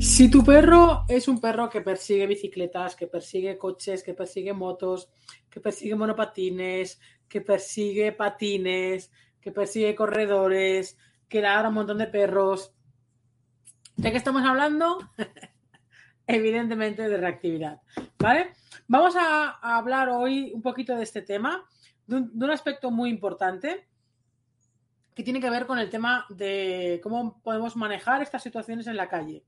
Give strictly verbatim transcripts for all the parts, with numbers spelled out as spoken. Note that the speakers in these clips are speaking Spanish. Si tu perro es un perro que persigue bicicletas, que persigue coches, que persigue motos, que persigue monopatines, que persigue patines, que persigue corredores, que ladra un montón de perros, ¿de qué estamos hablando? Evidentemente de reactividad, ¿vale? Vamos a, a hablar hoy un poquito de este tema, de un, de un aspecto muy importante que tiene que ver con el tema de cómo podemos manejar estas situaciones en la calle,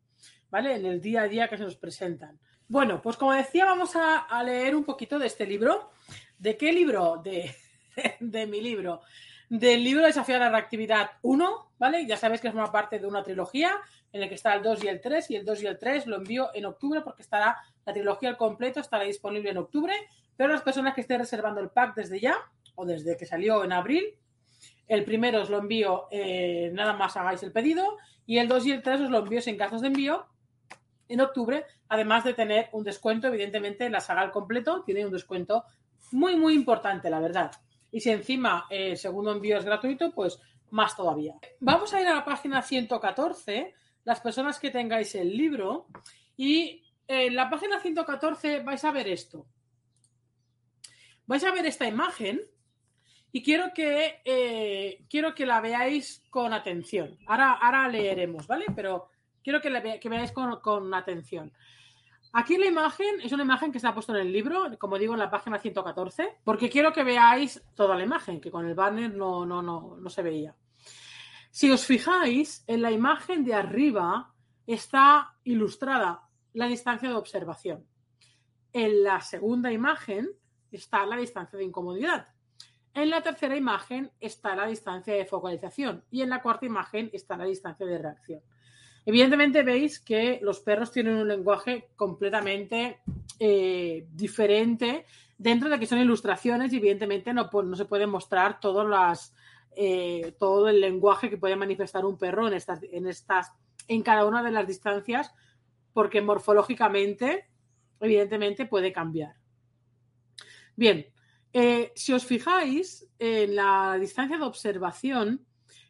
¿vale? En el día a día que se nos presentan. Bueno, pues como decía, vamos a, a leer un poquito de este libro. ¿De qué libro? De, de, de mi libro. Del libro Desafiar la Reactividad uno, ¿vale? Ya sabéis que forma parte de una trilogía en la que está el dos y el tres, y el dos y el tres lo envío en octubre porque estará la trilogía al completo, estará disponible en octubre, pero las personas que estén reservando el pack desde ya, o desde que salió en abril, el primero os lo envío, eh, nada más hagáis el pedido, y el dos y el tres os lo envío sin gastos de envío en octubre, además de tener un descuento, evidentemente la saga al completo tiene un descuento muy, muy importante, la verdad. Y si encima eh, el segundo envío es gratuito, pues más todavía. Vamos a ir a la página ciento catorce, las personas que tengáis el libro, y en la página ciento catorce vais a ver esto. Vais a ver esta imagen. Y quiero que, eh, quiero que la veáis con atención. Ahora, ahora leeremos, ¿vale? Pero quiero que la ve, que veáis con, con atención. Aquí la imagen es una imagen que se ha puesto en el libro, como digo, en la página ciento catorce, porque quiero que veáis toda la imagen, que con el banner no, no, no, no se veía. Si os fijáis, en la imagen de arriba está ilustrada la distancia de observación. En la segunda imagen está la distancia de incomodidad. En la tercera imagen está la distancia de focalización y en la cuarta imagen está la distancia de reacción. Evidentemente veis que los perros tienen un lenguaje completamente eh, diferente dentro de que son ilustraciones y evidentemente no, pues, no se puede mostrar todas las, eh, todo el lenguaje que puede manifestar un perro en, estas, en, estas, en cada una de las distancias porque morfológicamente evidentemente puede cambiar. Bien. Eh, si os fijáis, en eh, la distancia de observación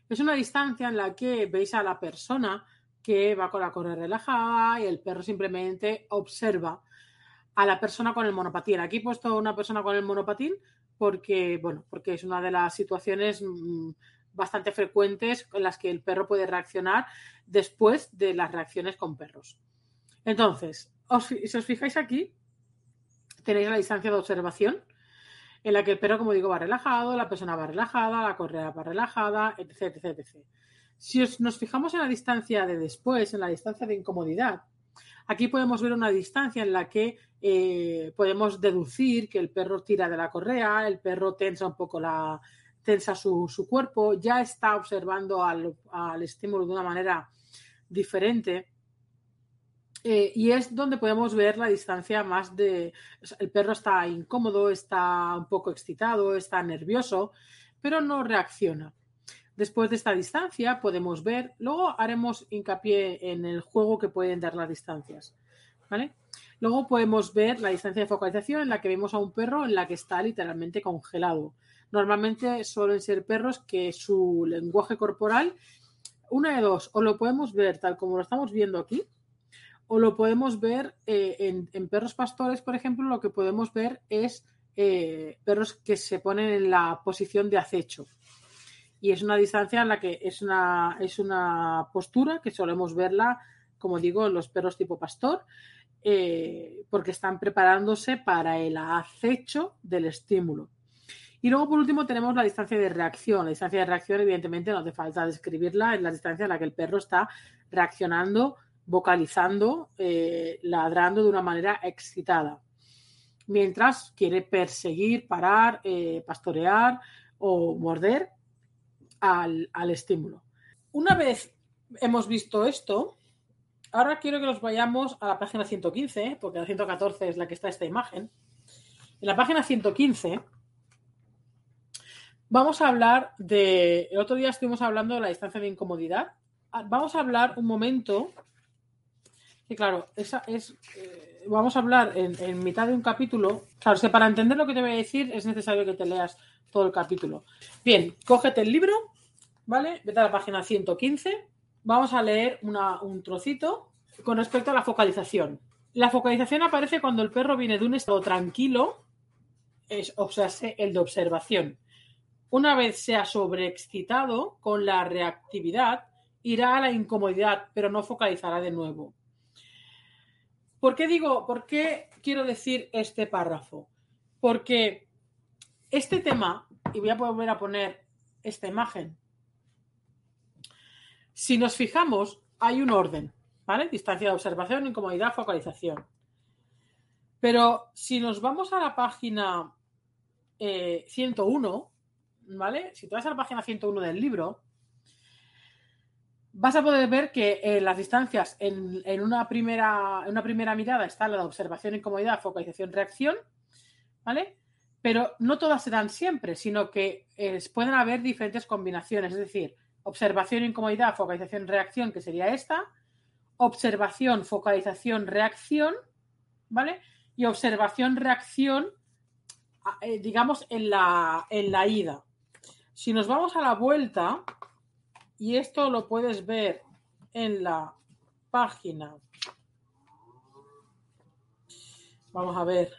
es una distancia en la que veis a la persona que va con la correa relajada y el perro simplemente observa a la persona con el monopatín. Aquí he puesto una persona con el monopatín porque, bueno, porque es una de las situaciones bastante frecuentes en las que el perro puede reaccionar después de las reacciones con perros. Entonces, os, si os fijáis aquí, tenéis la distancia de observación en la que el perro, como digo, va relajado, la persona va relajada, la correa va relajada, etcétera, etcétera, etcétera. Si os, nos fijamos en la distancia de después, en la distancia de incomodidad, aquí podemos ver una distancia en la que eh, podemos deducir que el perro tira de la correa, el perro tensa un poco la, tensa su, su cuerpo, ya está observando al, al estímulo de una manera diferente. Eh, y es donde podemos ver la distancia más de... O sea, el perro está incómodo, está un poco excitado, está nervioso, pero no reacciona. Después de esta distancia podemos ver... Luego haremos hincapié en el juego que pueden dar las distancias, ¿vale? Luego podemos ver la distancia de focalización en la que vemos a un perro en la que está literalmente congelado. Normalmente suelen ser perros que su lenguaje corporal... Una de dos, o lo podemos ver tal como lo estamos viendo aquí, o lo podemos ver eh, en, en perros pastores, por ejemplo, lo que podemos ver es eh, perros que se ponen en la posición de acecho. Y es una distancia en la que es una, es una postura que solemos verla, como digo, en los perros tipo pastor, eh, porque están preparándose para el acecho del estímulo. Y luego, por último, tenemos la distancia de reacción. La distancia de reacción, evidentemente, no hace falta describirla, es la distancia en la que el perro está reaccionando vocalizando, eh, ladrando de una manera excitada, mientras quiere perseguir, parar, eh, pastorear o morder al, al estímulo. Una vez hemos visto esto, ahora quiero que nos vayamos a la página ciento quince, porque la ciento catorce es la que está esta imagen. En la página ciento quince vamos a hablar de... El otro día estuvimos hablando de la distancia de incomodidad. Vamos a hablar un momento... Y claro, esa es eh, vamos a hablar en, en mitad de un capítulo. Claro, es que para entender lo que te voy a decir es necesario que te leas todo el capítulo. Bien, cógete el libro, ¿vale? Vete a la página ciento quince. Vamos a leer una, un trocito con respecto a la focalización. La focalización aparece cuando el perro viene de un estado tranquilo, es, o sea, el de observación. Una vez sea sobreexcitado con la reactividad, irá a la incomodidad, pero no focalizará de nuevo. ¿Por qué digo, por qué quiero decir este párrafo? Porque este tema, y voy a volver a poner esta imagen, si nos fijamos, hay un orden, ¿vale? Distancia de observación, incomodidad, focalización. Pero si nos vamos a la página eh, ciento uno, ¿vale? Si tú vas a la página ciento uno del libro, vas a poder ver que eh, las distancias en, en, una primera, en una primera mirada está la de observación, incomodidad, focalización, reacción, ¿vale? Pero no todas se dan siempre, sino que eh, pueden haber diferentes combinaciones, es decir, observación, incomodidad, focalización, reacción, que sería esta, observación, focalización, reacción, ¿vale? Y observación, reacción, eh, digamos, en la, en la ida. Si nos vamos a la vuelta, y esto lo puedes ver en la página. Vamos a ver.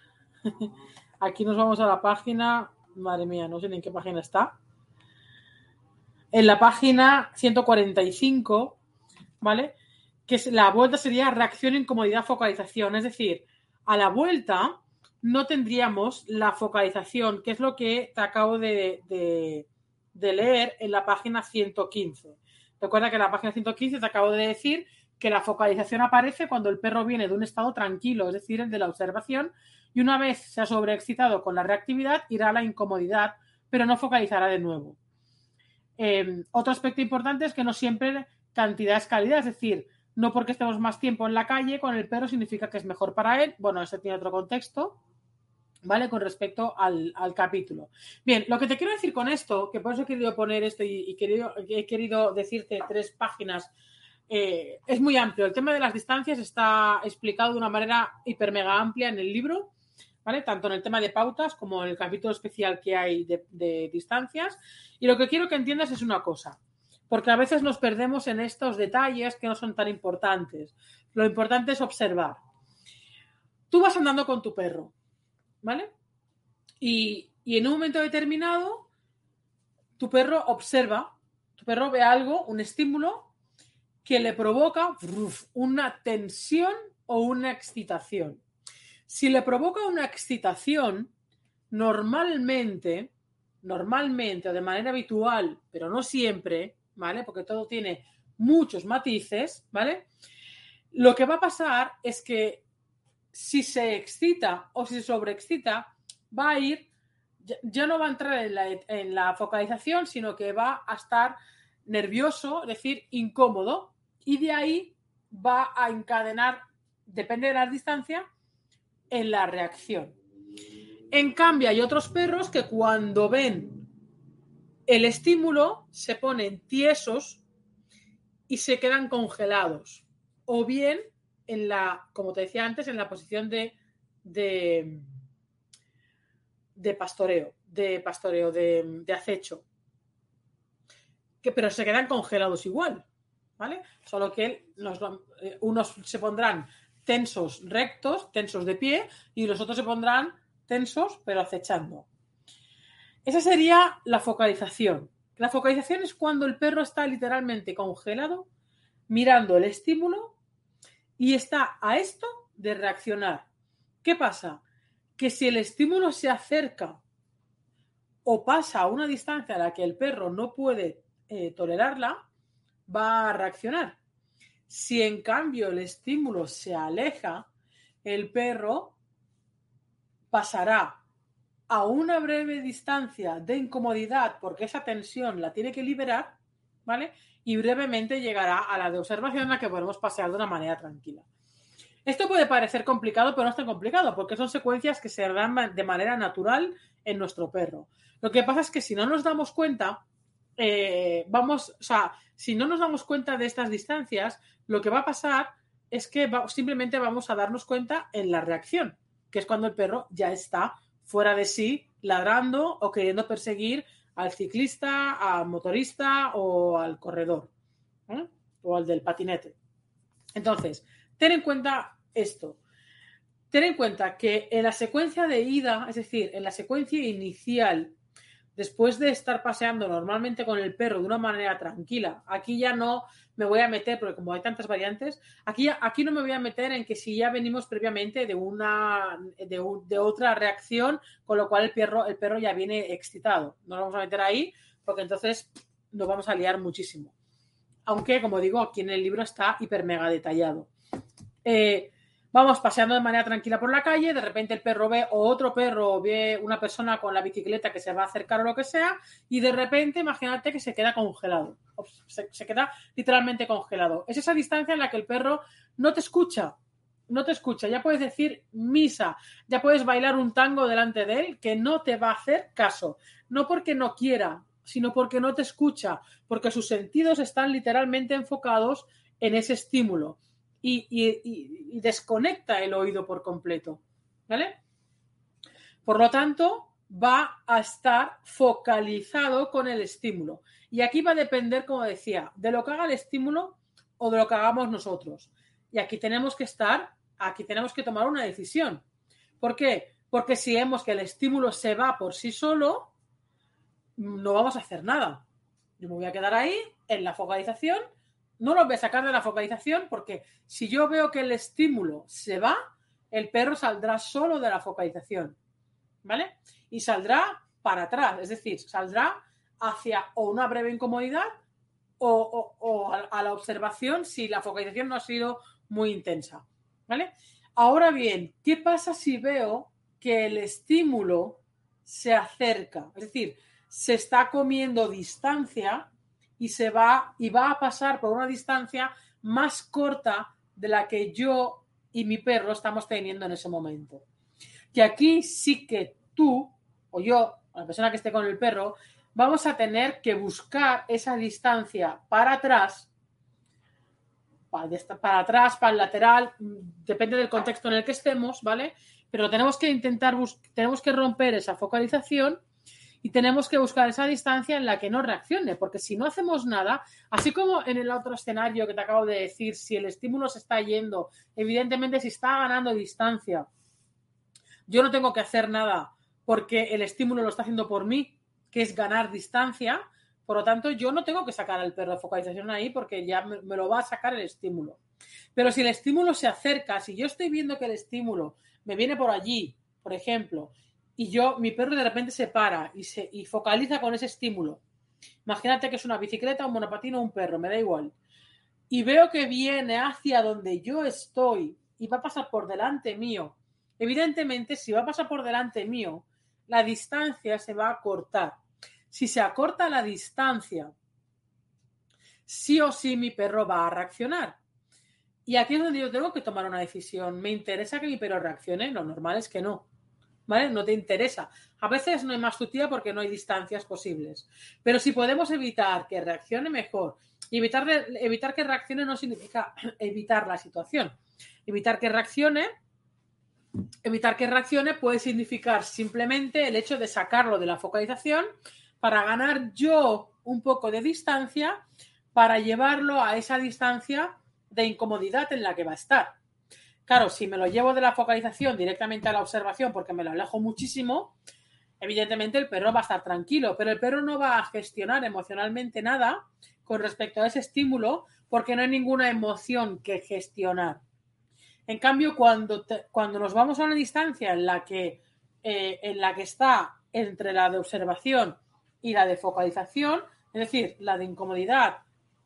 Aquí nos vamos a la página. Madre mía, no sé ni en qué página está. En la página ciento cuarenta y cinco, ¿vale? Que la vuelta sería reacción, incomodidad, focalización. Es decir, a la vuelta no tendríamos la focalización, que es lo que te acabo de... de de leer en la página ciento quince. Recuerda que en la página ciento quince te acabo de decir que la focalización aparece cuando el perro viene de un estado tranquilo, es decir, el de la observación, y una vez se ha sobreexcitado con la reactividad, irá a la incomodidad, pero no focalizará de nuevo. Eh, otro aspecto importante es que no siempre cantidad es calidad, es decir, no porque estemos más tiempo en la calle con el perro significa que es mejor para él. Bueno, ese tiene otro contexto, ¿vale? Con respecto al, al capítulo. Bien, lo que te quiero decir con esto, que por eso he querido poner esto y, y querido, he querido decirte tres páginas, eh, es muy amplio. El tema de las distancias está explicado de una manera hiper mega amplia en el libro, ¿vale? Tanto en el tema de pautas como en el capítulo especial que hay de, de distancias. Y lo que quiero que entiendas es una cosa, porque a veces nos perdemos en estos detalles que no son tan importantes. Lo importante es observar. Tú vas andando con tu perro, ¿vale? Y, y en un momento determinado tu perro observa, tu perro ve algo, un estímulo que le provoca una tensión o una excitación. Si le provoca una excitación, normalmente, normalmente o de manera habitual, pero no siempre, ¿vale? Porque todo tiene muchos matices, ¿vale? Lo que va a pasar es que si se excita o si se sobreexcita, va a ir, ya, ya no va a entrar en la, en la focalización, sino que va a estar nervioso, es decir, incómodo, y de ahí va a encadenar, depende de la distancia, en la reacción. En cambio, hay otros perros que cuando ven el estímulo se ponen tiesos y se quedan congelados, o bien en la, como te decía antes, en la posición de, de, de pastoreo, de pastoreo, de, de acecho. Que, pero se quedan congelados igual, ¿vale? Solo que los, unos se pondrán tensos rectos, tensos de pie, y los otros se pondrán tensos pero acechando. Esa sería la focalización. La focalización es cuando el perro está literalmente congelado, mirando el estímulo, y está a esto de reaccionar. ¿Qué pasa? Que si el estímulo se acerca o pasa a una distancia a la que el perro no puede eh, tolerarla, va a reaccionar. Si en cambio el estímulo se aleja, el perro pasará a una breve distancia de incomodidad porque esa tensión la tiene que liberar, ¿vale? Y brevemente llegará a la de observación, la que podemos pasear de una manera tranquila. Esto puede parecer complicado, pero no es tan complicado, porque son secuencias que se dan de manera natural en nuestro perro. Lo que pasa es que si no nos damos cuenta, eh, vamos, o sea, si no nos damos cuenta de estas distancias, lo que va a pasar es que va, simplemente vamos a darnos cuenta en la reacción, que es cuando el perro ya está fuera de sí, ladrando o queriendo perseguir al ciclista, al motorista o al corredor, ¿eh? O al del patinete. Entonces, ten en cuenta esto. Ten en cuenta que en la secuencia de ida, es decir, en la secuencia inicial, después de estar paseando normalmente con el perro de una manera tranquila, aquí ya no me voy a meter, porque como hay tantas variantes, aquí, aquí no me voy a meter en que si ya venimos previamente de una de, un, de otra reacción, con lo cual el perro, el perro ya viene excitado. No nos vamos a meter ahí, porque entonces nos vamos a liar muchísimo. Aunque, como digo, aquí en el libro está hiper mega detallado. Eh, Vamos paseando de manera tranquila por la calle, de repente el perro ve o otro perro ve una persona con la bicicleta que se va a acercar o lo que sea, y de repente imagínate que se queda congelado, se, se queda literalmente congelado. Es esa distancia en la que el perro no te escucha, no te escucha. Ya puedes decir misa, ya puedes bailar un tango delante de él que no te va a hacer caso, no porque no quiera, sino porque no te escucha, porque sus sentidos están literalmente enfocados en ese estímulo. Y, y, y desconecta el oído por completo, ¿vale? Por lo tanto, va a estar focalizado con el estímulo. Y aquí va a depender, como decía, de lo que haga el estímulo o de lo que hagamos nosotros. Y aquí tenemos que estar, aquí tenemos que tomar una decisión. ¿Por qué? Porque si vemos que el estímulo se va por sí solo, no vamos a hacer nada. Yo me voy a quedar ahí en la focalización. No lo voy a sacar de la focalización porque si yo veo que el estímulo se va, el perro saldrá solo de la focalización, ¿vale? Y saldrá para atrás, es decir, saldrá hacia o una breve incomodidad o, o, o a la observación si la focalización no ha sido muy intensa, ¿vale? Ahora bien, ¿qué pasa si veo que el estímulo se acerca? Es decir, se está comiendo distancia y se va y va a pasar por una distancia más corta de la que yo y mi perro estamos teniendo en ese momento. Que aquí sí que tú o yo, o la persona que esté con el perro, vamos a tener que buscar esa distancia para atrás, para atrás, para el lateral, depende del contexto en el que estemos, ¿vale? Pero tenemos que intentar, tenemos que romper esa focalización. Y tenemos que buscar esa distancia en la que no reaccione, porque si no hacemos nada, así como en el otro escenario que te acabo de decir, si el estímulo se está yendo, evidentemente si está ganando distancia, yo no tengo que hacer nada porque el estímulo lo está haciendo por mí, que es ganar distancia, por lo tanto yo no tengo que sacar al perro de focalización ahí porque ya me lo va a sacar el estímulo. Pero si el estímulo se acerca, si yo estoy viendo que el estímulo me viene por allí, por ejemplo, y yo, mi perro de repente se para y, se, y focaliza con ese estímulo. Imagínate que es una bicicleta, un monopatín o un perro, me da igual. Y veo que viene hacia donde yo estoy y va a pasar por delante mío. Evidentemente, si va a pasar por delante mío, la distancia se va a acortar. Si se acorta la distancia, sí o sí mi perro va a reaccionar. Y aquí es donde yo tengo que tomar una decisión. ¿Me interesa que mi perro reaccione? Lo normal es que no. ¿Vale? No te interesa. A veces no hay más tutía porque no hay distancias posibles. Pero si podemos evitar que reaccione mejor, y evitar, evitar que reaccione no significa evitar la situación. Evitar que reaccione, evitar que reaccione puede significar simplemente el hecho de sacarlo de la focalización para ganar yo un poco de distancia, para llevarlo a esa distancia de incomodidad en la que va a estar. Claro, si me lo llevo de la focalización directamente a la observación porque me lo alejo muchísimo, evidentemente el perro va a estar tranquilo, pero el perro no va a gestionar emocionalmente nada con respecto a ese estímulo porque no hay ninguna emoción que gestionar. En cambio, cuando, te, cuando nos vamos a una distancia en la que, eh, en la que está entre la de observación y la de focalización, es decir, la de incomodidad,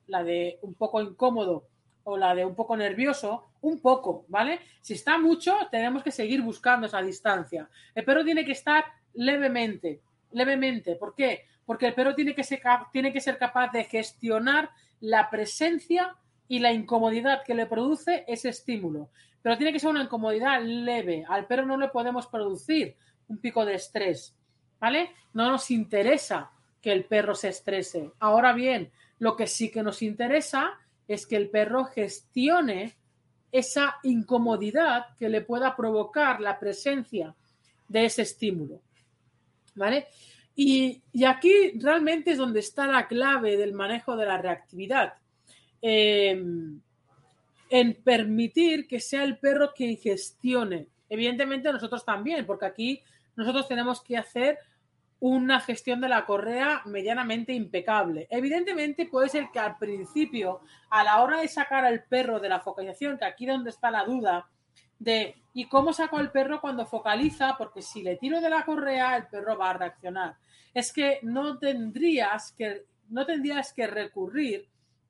la de un poco incómodo, o la de un poco nervioso, un poco, ¿vale? Si está mucho, tenemos que seguir buscando esa distancia. El perro tiene que estar levemente, levemente. ¿Por qué? Porque el perro tiene que ser, tiene que ser capaz de gestionar la presencia y la incomodidad que le produce ese estímulo. Pero tiene que ser una incomodidad leve. Al perro no le podemos producir un pico de estrés, ¿vale? No nos interesa que el perro se estrese. Ahora bien, lo que sí que nos interesa es que el perro gestione esa incomodidad que le pueda provocar la presencia de ese estímulo, ¿vale? Y, y aquí realmente es donde está la clave del manejo de la reactividad, eh, en permitir que sea el perro quien gestione. Evidentemente nosotros también, porque aquí nosotros tenemos que hacer una gestión de la correa medianamente impecable. Evidentemente puede ser que al principio, a la hora de sacar al perro de la focalización, que aquí es donde está la duda de ¿y cómo saco al perro cuando focaliza? Porque si le tiro de la correa, el perro va a reaccionar. Es que no tendrías que, no tendrías que recurrir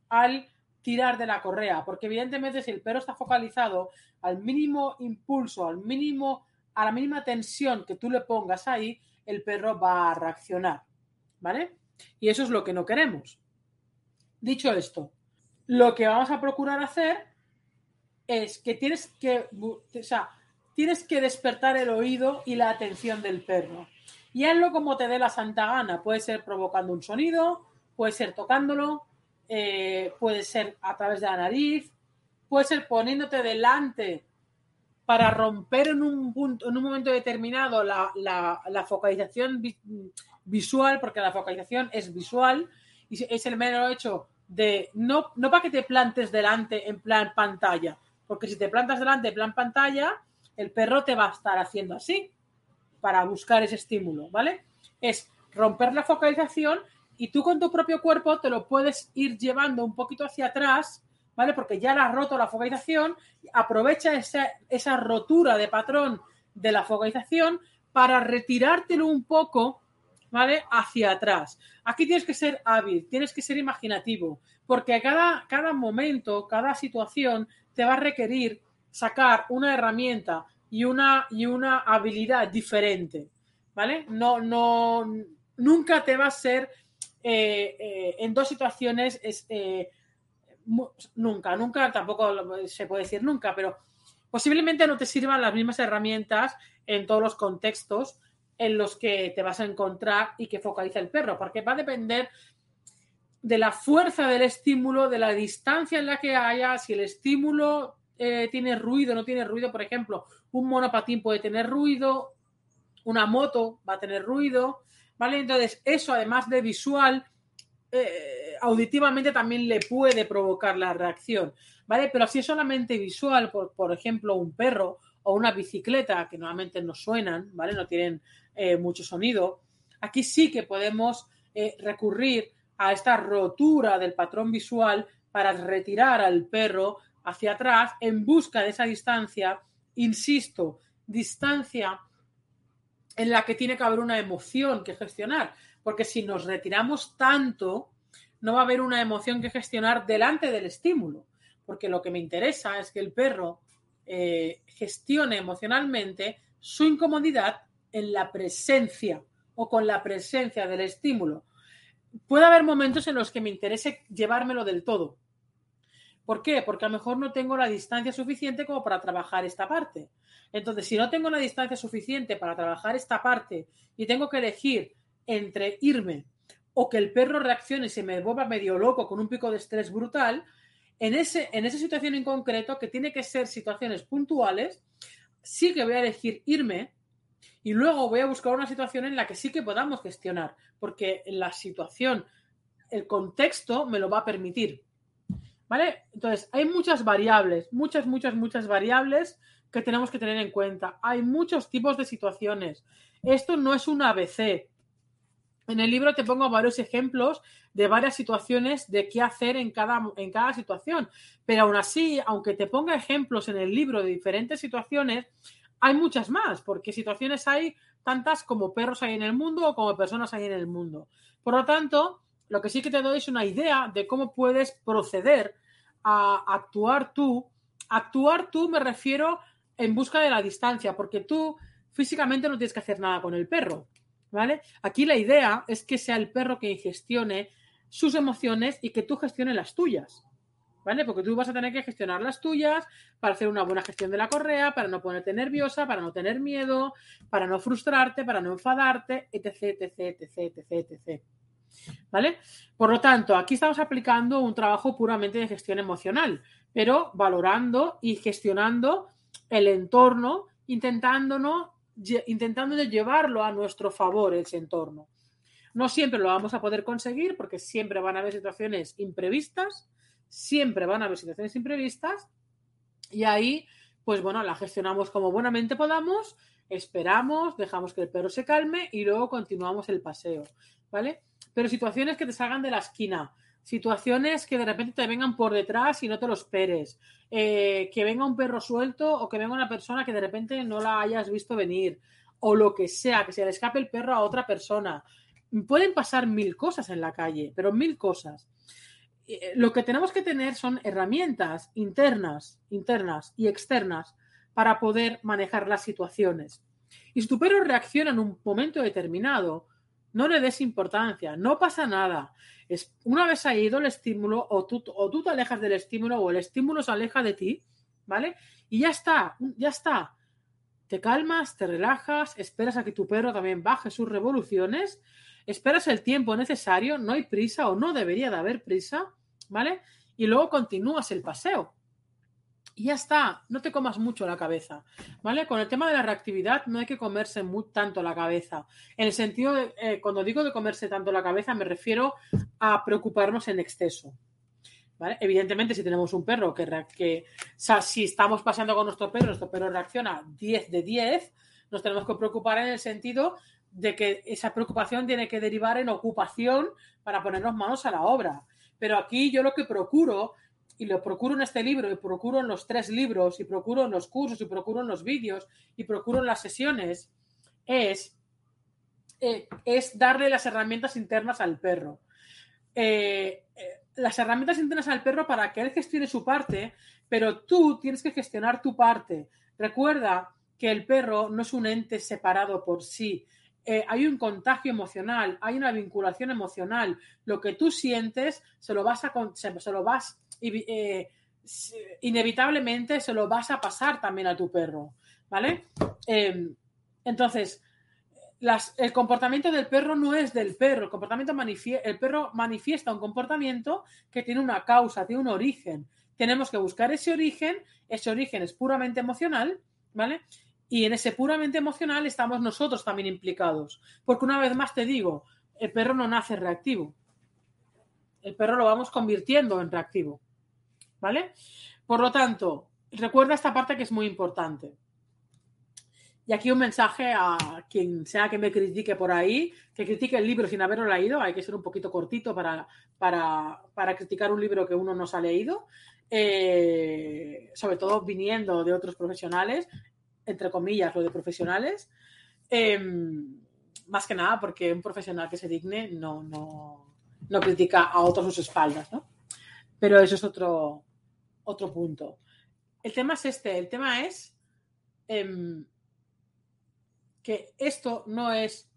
al tirar de la correa, porque evidentemente si el perro está focalizado, al mínimo impulso, al mínimo, a la mínima tensión que tú le pongas ahí, el perro va a reaccionar, ¿vale? Y eso es lo que no queremos. Dicho esto, lo que vamos a procurar hacer es que tienes que, o sea, tienes que despertar el oído y la atención del perro. Y hazlo como te dé la santa gana. Puede ser provocando un sonido, puede ser tocándolo, eh, puede ser a través de la nariz, puede ser poniéndote delante para romper en un punto, en un momento determinado la, la, la focalización vi, visual, porque la focalización es visual y es el mero hecho de, no, no para que te plantes delante en plan pantalla, porque si te plantas delante en plan pantalla, el perro te va a estar haciendo así para buscar ese estímulo, ¿vale? Es romper la focalización y tú con tu propio cuerpo te lo puedes ir llevando un poquito hacia atrás, ¿vale? Porque ya la has roto la focalización, aprovecha esa, esa rotura de patrón de la focalización para retirártelo un poco, ¿vale? Hacia atrás. Aquí tienes que ser hábil, tienes que ser imaginativo, porque cada, cada momento, cada situación te va a requerir sacar una herramienta y una, y una habilidad diferente, ¿vale? No, no, nunca te va a ser eh, eh, en dos situaciones... Es, eh, nunca, nunca, tampoco se puede decir nunca, pero posiblemente no te sirvan las mismas herramientas en todos los contextos en los que te vas a encontrar y que focaliza el perro, porque va a depender de la fuerza del estímulo, de la distancia en la que haya, si el estímulo eh, tiene ruido, no tiene ruido, por ejemplo, un monopatín puede tener ruido, una moto va a tener ruido, ¿vale? Entonces, eso además de visual, Eh, auditivamente también le puede provocar la reacción, ¿vale? Pero si es solamente visual, por, por ejemplo, un perro o una bicicleta, que normalmente no suenan, ¿vale? No tienen eh, mucho sonido, aquí sí que podemos eh, recurrir a esta rotura del patrón visual para retirar al perro hacia atrás en busca de esa distancia, insisto, distancia en la que tiene que haber una emoción que gestionar. Porque si nos retiramos tanto, no va a haber una emoción que gestionar delante del estímulo. Porque lo que me interesa es que el perro eh, gestione emocionalmente su incomodidad en la presencia o con la presencia del estímulo. Puede haber momentos en los que me interese llevármelo del todo. ¿Por qué? Porque a lo mejor no tengo la distancia suficiente como para trabajar esta parte. Entonces, si no tengo la distancia suficiente para trabajar esta parte y tengo que elegir entre irme o que el perro reaccione y se me vuelva medio loco con un pico de estrés brutal, en, ese, en esa situación en concreto, que tiene que ser situaciones puntuales, sí que voy a elegir irme y luego voy a buscar una situación en la que sí que podamos gestionar, porque la situación, el contexto me lo va a permitir, ¿vale? Entonces, hay muchas variables, muchas, muchas, muchas variables que tenemos que tener en cuenta. Hay muchos tipos de situaciones. Esto no es un A B C. En el libro te pongo varios ejemplos de varias situaciones de qué hacer en cada, en cada situación. Pero aún así, aunque te ponga ejemplos en el libro de diferentes situaciones, hay muchas más, porque situaciones hay tantas como perros hay en el mundo o como personas hay en el mundo. Por lo tanto, lo que sí que te doy es una idea de cómo puedes proceder a actuar tú. Actuar tú me refiero en busca de la distancia, porque tú físicamente no tienes que hacer nada con el perro, ¿vale? Aquí la idea es que sea el perro quien gestione sus emociones y que tú gestiones las tuyas, ¿vale? Porque tú vas a tener que gestionar las tuyas para hacer una buena gestión de la correa, para no ponerte nerviosa, para no tener miedo, para no frustrarte, para no enfadarte, etc, etc, etc, etc, etcétera, ¿vale? Por lo tanto, aquí estamos aplicando un trabajo puramente de gestión emocional, pero valorando y gestionando el entorno, intentándonos, intentando llevarlo a nuestro favor ese entorno. No siempre lo vamos a poder conseguir porque siempre van a haber situaciones imprevistas, siempre van a haber situaciones imprevistas y ahí, pues bueno, la gestionamos como buenamente podamos, esperamos, dejamos que el perro se calme y luego continuamos el paseo, ¿vale? Pero situaciones que te salgan de la esquina, situaciones que de repente te vengan por detrás y no te lo esperes, eh, que venga un perro suelto o que venga una persona que de repente no la hayas visto venir o lo que sea, que se le escape el perro a otra persona. Pueden pasar mil cosas en la calle, pero mil cosas. Eh, lo que tenemos que tener son herramientas internas, internas y externas para poder manejar las situaciones. Y si tu perro reacciona en un momento determinado, no le des importancia, no pasa nada. Es, una vez ha ido el estímulo o tú, o tú te alejas del estímulo o el estímulo se aleja de ti, ¿vale? Y ya está, ya está. Te calmas, te relajas, esperas a que tu perro también baje sus revoluciones, esperas el tiempo necesario, no hay prisa o no debería de haber prisa, ¿vale? Y luego continúas el paseo. Y ya está, no te comas mucho la cabeza, ¿vale? Con el tema de la reactividad no hay que comerse muy, tanto la cabeza. En el sentido, de, eh, cuando digo de comerse tanto la cabeza, me refiero a preocuparnos en exceso, ¿vale? Evidentemente, si tenemos un perro que, que o sea, si estamos paseando con nuestro perro, nuestro perro reacciona diez de diez, nos tenemos que preocupar en el sentido de que esa preocupación tiene que derivar en ocupación para ponernos manos a la obra. Pero aquí yo lo que procuro... y lo procuro en este libro, y procuro en los tres libros, y procuro en los cursos, y procuro en los vídeos, y procuro en las sesiones, es, eh, es darle las herramientas internas al perro. Eh, eh, las herramientas internas al perro para que él gestione su parte, pero tú tienes que gestionar tu parte. Recuerda que el perro no es un ente separado por sí. Eh, hay un contagio emocional, hay una vinculación emocional. Lo que tú sientes se lo vas a... Se, se lo vas Y, eh, inevitablemente se lo vas a pasar también a tu perro, ¿vale? Eh, entonces, las, el comportamiento del perro no es del perro, el, comportamiento manifie- el perro manifiesta un comportamiento que tiene una causa, tiene un origen. Tenemos que buscar ese origen, ese origen es puramente emocional, ¿vale? Y en ese puramente emocional estamos nosotros también implicados, porque una vez más te digo, el perro no nace reactivo, el perro lo vamos convirtiendo en reactivo. ¿Vale? Por lo tanto, recuerda esta parte que es muy importante. Y aquí un mensaje a quien sea que me critique por ahí, que critique el libro sin haberlo leído. Hay que ser un poquito cortito para, para, para criticar un libro que uno no se ha leído. Eh, sobre todo viniendo de otros profesionales, entre comillas, lo de profesionales. Eh, más que nada porque un profesional que se digne no... no no critica a otros sus espaldas, ¿no? Pero eso es otro, otro punto. El tema es este, el tema es eh, que esto no es,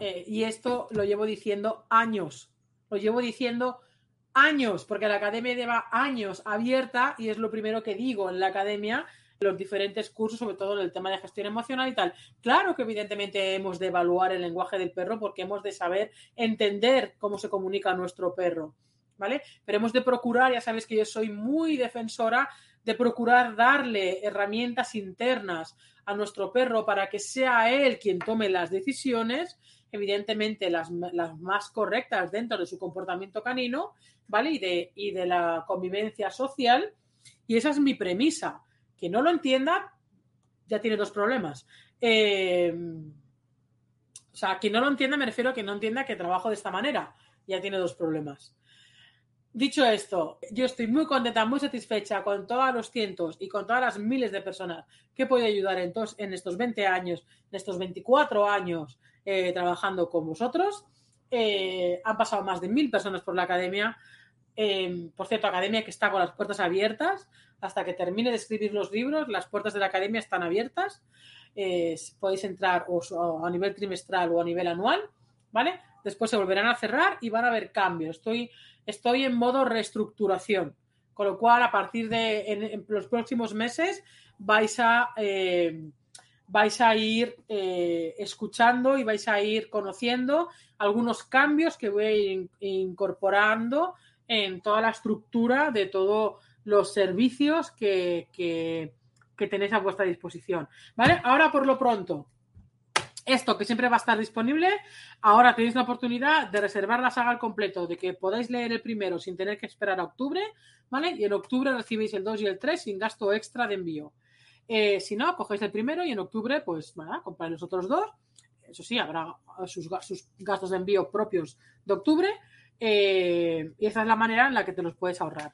eh, y esto lo llevo diciendo años, lo llevo diciendo años, porque la academia lleva años abierta y es lo primero que digo en la academia, los diferentes cursos, sobre todo en el tema de gestión emocional y tal. Claro que evidentemente hemos de evaluar el lenguaje del perro porque hemos de saber entender cómo se comunica nuestro perro, ¿vale? Pero hemos de procurar, ya sabéis que yo soy muy defensora de procurar darle herramientas internas a nuestro perro para que sea él quien tome las decisiones, evidentemente las, las más correctas dentro de su comportamiento canino, ¿vale? Y de, y de la convivencia social. Y esa es mi premisa. Que no lo entienda, ya tiene dos problemas. Eh, o sea, quien no lo entienda, me refiero a que no entienda que trabajo de esta manera. Ya tiene dos problemas. Dicho esto, yo estoy muy contenta, muy satisfecha con todos los cientos y con todas las miles de personas que he podido ayudar en, tos, en estos veinte años, en estos veinticuatro años eh, trabajando con vosotros. Eh, han pasado más de mil personas por la academia. Eh, por cierto, academia que está con las puertas abiertas hasta que termine de escribir los libros, las puertas de la academia están abiertas, eh, podéis entrar o, o a nivel trimestral o a nivel anual, ¿vale? Después se volverán a cerrar y van a haber cambios. Estoy, estoy en modo reestructuración, con lo cual a partir de en, en los próximos meses vais a, eh, vais a ir eh, escuchando y vais a ir conociendo algunos cambios que voy a ir incorporando en toda la estructura de todo los servicios que, que, que tenéis a vuestra disposición, ¿vale? Ahora, por lo pronto, esto que siempre va a estar disponible, ahora tenéis la oportunidad de reservar la saga al completo, de que podáis leer el primero sin tener que esperar a octubre, ¿vale? Y en octubre recibéis el dos y el tres sin gasto extra de envío. Eh, si no, cogéis el primero y en octubre, pues nada, compráis los otros dos. Eso sí, habrá sus, sus gastos de envío propios de octubre, eh, y esa es la manera en la que te los puedes ahorrar.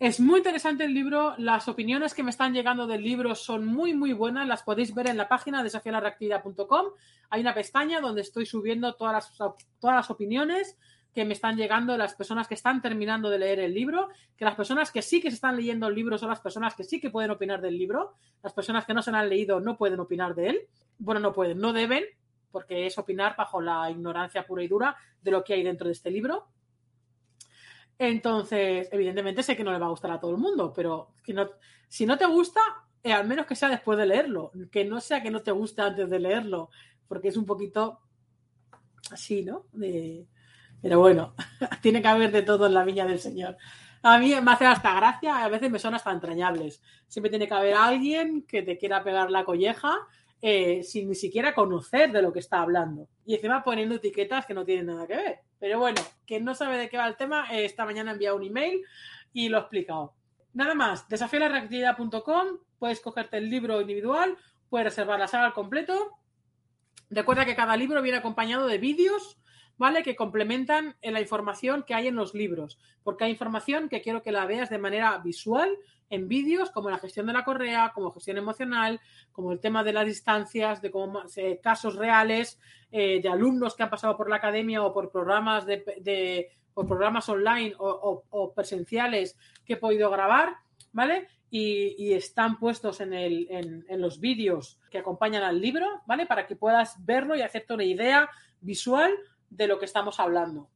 Es muy interesante el libro, las opiniones que me están llegando del libro son muy, muy buenas, las podéis ver en la página desafiar la reactividad punto com. Hay una pestaña donde estoy subiendo todas las, todas las opiniones que me están llegando de las personas que están terminando de leer el libro, que las personas que sí que se están leyendo el libro son las personas que sí que pueden opinar del libro, las personas que no se lo han leído no pueden opinar de él, bueno, no pueden, no deben, porque es opinar bajo la ignorancia pura y dura de lo que hay dentro de este libro. Entonces, evidentemente sé que no le va a gustar a todo el mundo, pero que no, si no te gusta, eh, al menos que sea después de leerlo, que no sea que no te guste antes de leerlo, porque es un poquito así, ¿no? De, pero bueno, tiene que haber de todo en la viña del Señor. A mí me hace hasta gracia, a veces me son hasta entrañables. Siempre tiene que haber alguien que te quiera pegar la colleja eh, sin ni siquiera conocer de lo que está hablando. Y encima poniendo etiquetas que no tienen nada que ver. Pero bueno, quien no sabe de qué va el tema, eh, esta mañana he enviado un email y lo he explicado. Nada más, desafía la reactividad punto com, puedes cogerte el libro individual, puedes reservar la saga al completo. Recuerda que cada libro viene acompañado de vídeos, ¿vale? Que complementan la información que hay en los libros, porque hay información que quiero que la veas de manera visual en vídeos, como la gestión de la correa, como gestión emocional, como el tema de las distancias, de cómo, eh, casos reales eh, de alumnos que han pasado por la academia o por programas de, de por programas online o, o, o presenciales que he podido grabar, ¿vale? Y, y están puestos en, el, en, en los vídeos que acompañan al libro, ¿vale? Para que puedas verlo y hacerte una idea visual de lo que estamos hablando.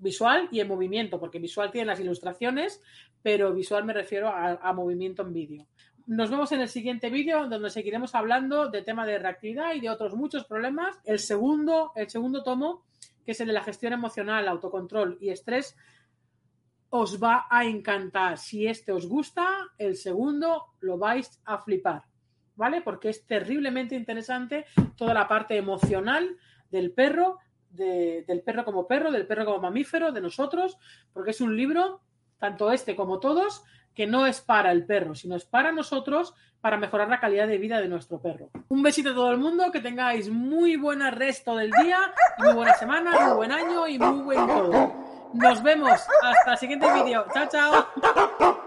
Visual y en movimiento, porque visual tiene las ilustraciones, pero visual me refiero a, a movimiento en vídeo. Nos vemos en el siguiente vídeo, donde seguiremos hablando del tema de reactividad y de otros muchos problemas. El segundo, el segundo tomo, que es el de la gestión emocional, autocontrol y estrés, os va a encantar. Si este os gusta, el segundo lo vais a flipar, ¿vale? Porque es terriblemente interesante toda la parte emocional del perro, De, del perro como perro, del perro como mamífero, de nosotros, porque es un libro, tanto este como todos, que no es para el perro, sino es para nosotros, para mejorar la calidad de vida de nuestro perro. Un besito a todo el mundo, que tengáis muy buen resto del día, muy buena semana, muy buen año y muy buen todo. Nos vemos, hasta el siguiente vídeo. Chao, chao.